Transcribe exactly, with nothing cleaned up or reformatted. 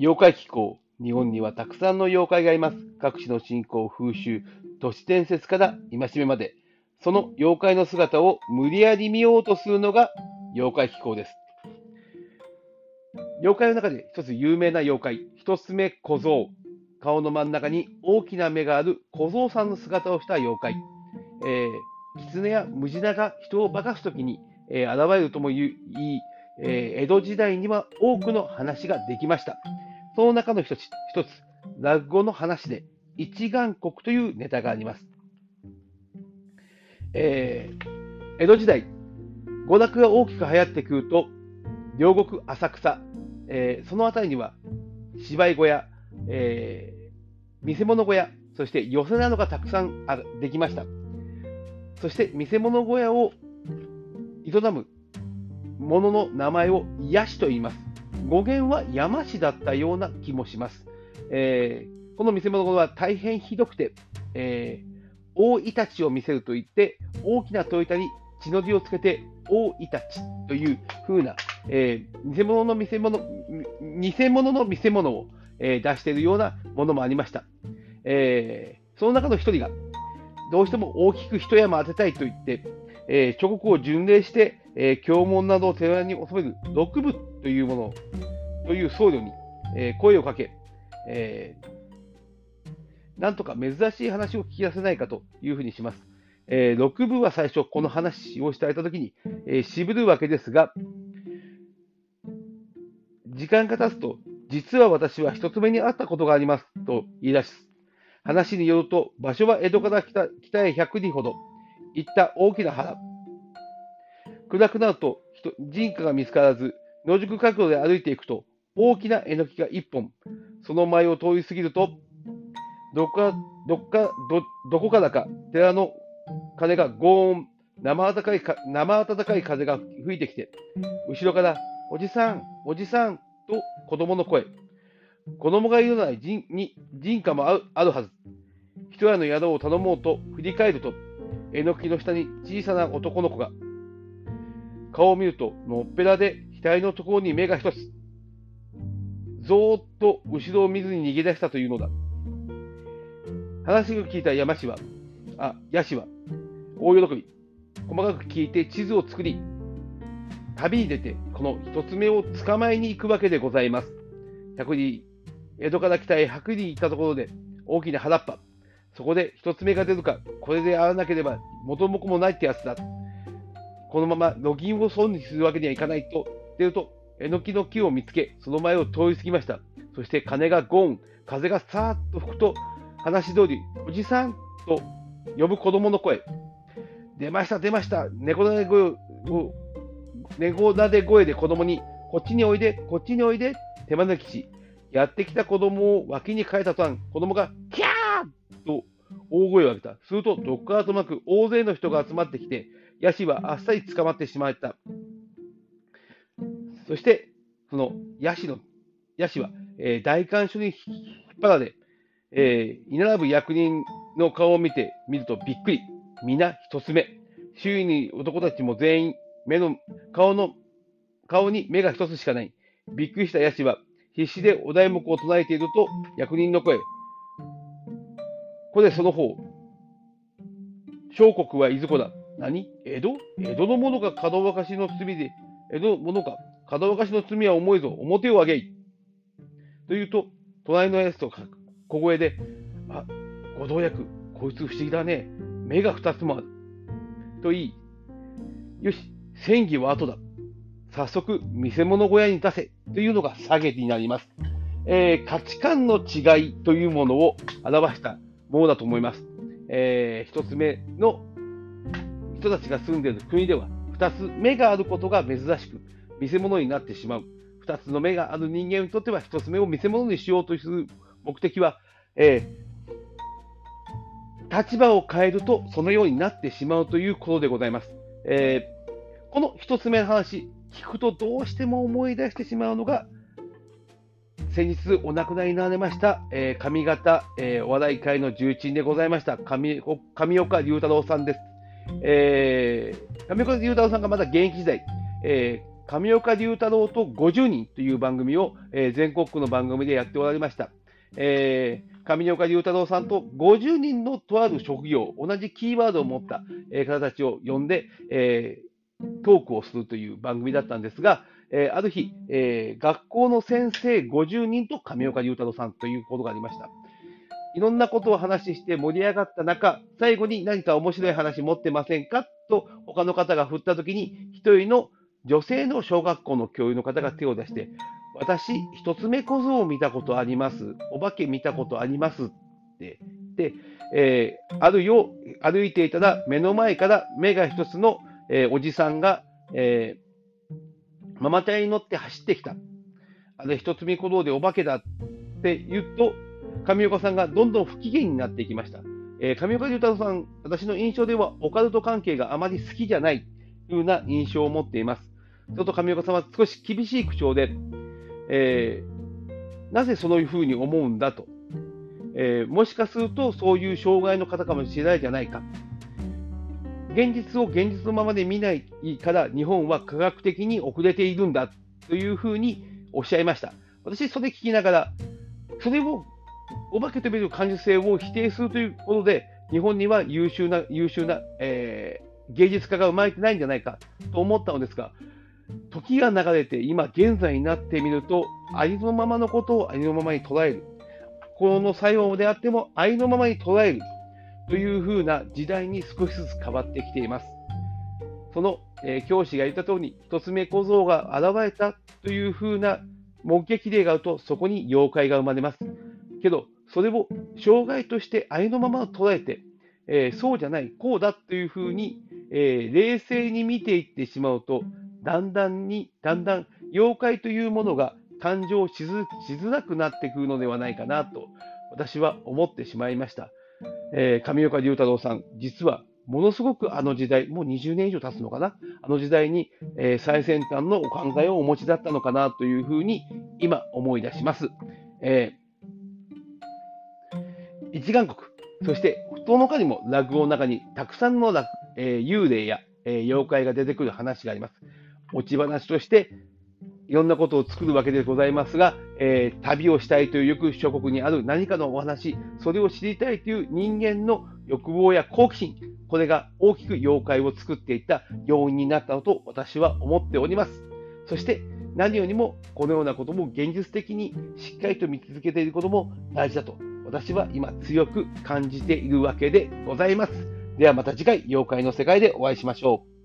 妖怪気候。日本にはたくさんの妖怪がいます。各地の信仰、風習、都市伝説から戒めまで、その妖怪の姿を無理やり見ようとするのが妖怪気候です。妖怪の中で一つ有名な妖怪、一つ目小僧。顔の真ん中に大きな目がある小僧さんの姿をした妖怪。えー、狐やムジナが人を化かすときに、えー、現れるとも言い、えー、江戸時代には多くの話ができました。その中の一つ、一つ落語の話で一眼国というネタがあります。えー、江戸時代、娯楽が大きく流行ってくると、両国浅草、えー、その辺りには芝居小屋、えー、見せ物小屋、そして寄席などがたくさんあできました。そして見せ物小屋を営むものの名前を癒しと言います。語源は山師だったような気もします。えー、この見せ物は大変ひどくて、えー、大イタチを見せるといって、大きな戸板に血の字をつけて、大イタチというふうな、えー、偽物の見せ物、偽物の見せ物を、えー、出しているようなものもありました。えー、その中の一人が、どうしても大きく一山当てたいと言って、えー、諸国を巡礼して、えー、経文などを寺に収める六部というものという僧侶に、えー、声をかけ、えー、なんとか珍しい話を聞き出せないかというふうにします。えー、六部は最初この話をしてあげたときに、えー、渋るわけですが、時間が経つと、実は私は一つ目に会ったことがありますと言い出し、話によると場所は江戸から北、北へひゃく里ほど行った大きな原。暗くなると人家が見つからず、野宿角度で歩いていくと、大きなえのきが一本、その前を通り過ぎると、どこか、どこか、ど、どこからか、寺の鐘がごう音、生暖かい、生暖かい風が吹いてきて、後ろから、おじさん、おじさん、と子供の声。子供がいるなら人に人家もある、あるはず。一夜の宿を頼もうと振り返ると、えのきの下に小さな男の子が、顔を見ると、のっぺらで額のところに目が一つ。ぞーっと後ろを見ずに逃げ出したというのだ。話を聞いた山氏は、あ、矢氏は、大喜び。細かく聞いて地図を作り、旅に出て、この一つ目を捕まえに行くわけでございます。百里、江戸から北へ百里行ったところで、大きな原っぱ。そこで一つ目が出るか、これで会わなければ元も子もないってやつだ。このまま路銀を損にするわけにはいかないと出ると、えのきの木を見つけ、その前を通り過ぎました。そして鐘がゴーン、風がさーっと吹くと、話し通り、おじさんと呼ぶ子供の声。出ました、出ました。猫なで声を、猫なで声で子供に、こっちにおいで、こっちにおいで、手招きし、やってきた子供を脇に抱えた途端、子供が、キャーと大声を上げた。すると、どっからとなく大勢の人が集まってきて、ヤシはあっさり捕まってしまった。そして、そのヤシの、ヤシは、えー、代官所に引っ張られ、えー、居並ぶ役人の顔を見てみるとびっくり。皆一つ目。周囲に男たちも全員、目の、顔の、顔に目が一つしかない。びっくりしたヤシは、必死でお題目を唱えていると、役人の声。これその方。小国はいずこだ。何？江戸？江戸の者がかどわかしの罪で、江戸の者がかどわかしの罪は重いぞ、表を上げい。というと、隣のやつと小声で、あ、ご同役、こいつ不思議だね、目が二つもある。と言い、よし、戦議は後だ。早速、見せ物小屋に出せ。というのが下げになります。えー、価値観の違いというものを表したものだと思います。えー、一つ目の、人たちが住んでいる国ではふたつめがあることが珍しく見せ物になってしまう。ふたつの目がある人間にとってはひとつめを見せ物にしようとする目的は、えー、立場を変えるとそのようになってしまうということでございます。えー、このひとつめの話、聞くとどうしても思い出してしまうのが、先日お亡くなりになられました、えー、上方、えー、お笑い界の重鎮でございました上、上岡龍太郎さんです。えー、上岡龍太郎さんがまだ現役時代、えー、上岡龍太郎とごじゅうにんという番組を、えー、全国区の番組でやっておられました。えー、上岡龍太郎さんとごじゅうにんのとある職業、同じキーワードを持った、えー、方たちを呼んで、えー、トークをするという番組だったんですが、えー、ある日、えー、学校の先生ごじゅうにんと上岡龍太郎さんということがありました。いろんなことを話して盛り上がった中、最後に何か面白い話持ってませんかと他の方が振った時に、一人の女性の小学校の教諭の方が手を出して、私、一つ目小僧を見たことあります。お化け見たことあります。って言って、えー、あるよ、歩いていたら目の前から目が一つの、えー、おじさんが、えー、ママチャリに乗って走ってきた。あれ、一つ目小僧でお化けだって言うと、上岡さんがどんどん不機嫌になっていきました。えー、上岡龍太郎さん、私の印象ではオカルト関係があまり好きじゃないというような印象を持っています。ちょっと上岡さんは少し厳しい口調で、えー、なぜそういうふうに思うんだと、えー、もしかするとそういう障害の方かもしれないじゃないか、現実を現実のままで見ないから日本は科学的に遅れているんだというふうにおっしゃいました。私それ聞きながら、それをお化けと見る感受性を否定するということで日本には優秀な優秀な、えー、芸術家が生まれてないんじゃないかと思ったのですが、時が流れて今現在になってみると、ありのままのことをありのままに捉える、心の作用であってもありのままに捉えるというふうな時代に少しずつ変わってきています。その、えー、教師が言った通り、一つ目小僧が現れたというふうな目撃例があると、そこに妖怪が生まれますけど、それを障害としてありのままを捉えて、えー、そうじゃないこうだというふうに、えー、冷静に見ていってしまうと、だんだんにだんだん妖怪というものが誕生しづらくなってくるのではないかなと私は思ってしまいました。えー、上岡龍太郎さん、実はものすごくあの時代、もうにじゅうねん以上経つのかな、あの時代に、えー、最先端のお考えをお持ちだったのかなというふうに今思い出します。えー、一眼国、そしてその他にも落語の中にたくさんの、えー、幽霊や、えー、妖怪が出てくる話があります。落ち話としていろんなことを作るわけでございますが、えー、旅をしたいという欲、諸国にある何かのお話、それを知りたいという人間の欲望や好奇心、これが大きく妖怪を作っていった要因になったのと私は思っております。そして何よりもこのようなことも現実的にしっかりと見続けていることも大事だと私は今強く感じているわけでございます。ではまた次回、妖怪の世界でお会いしましょう。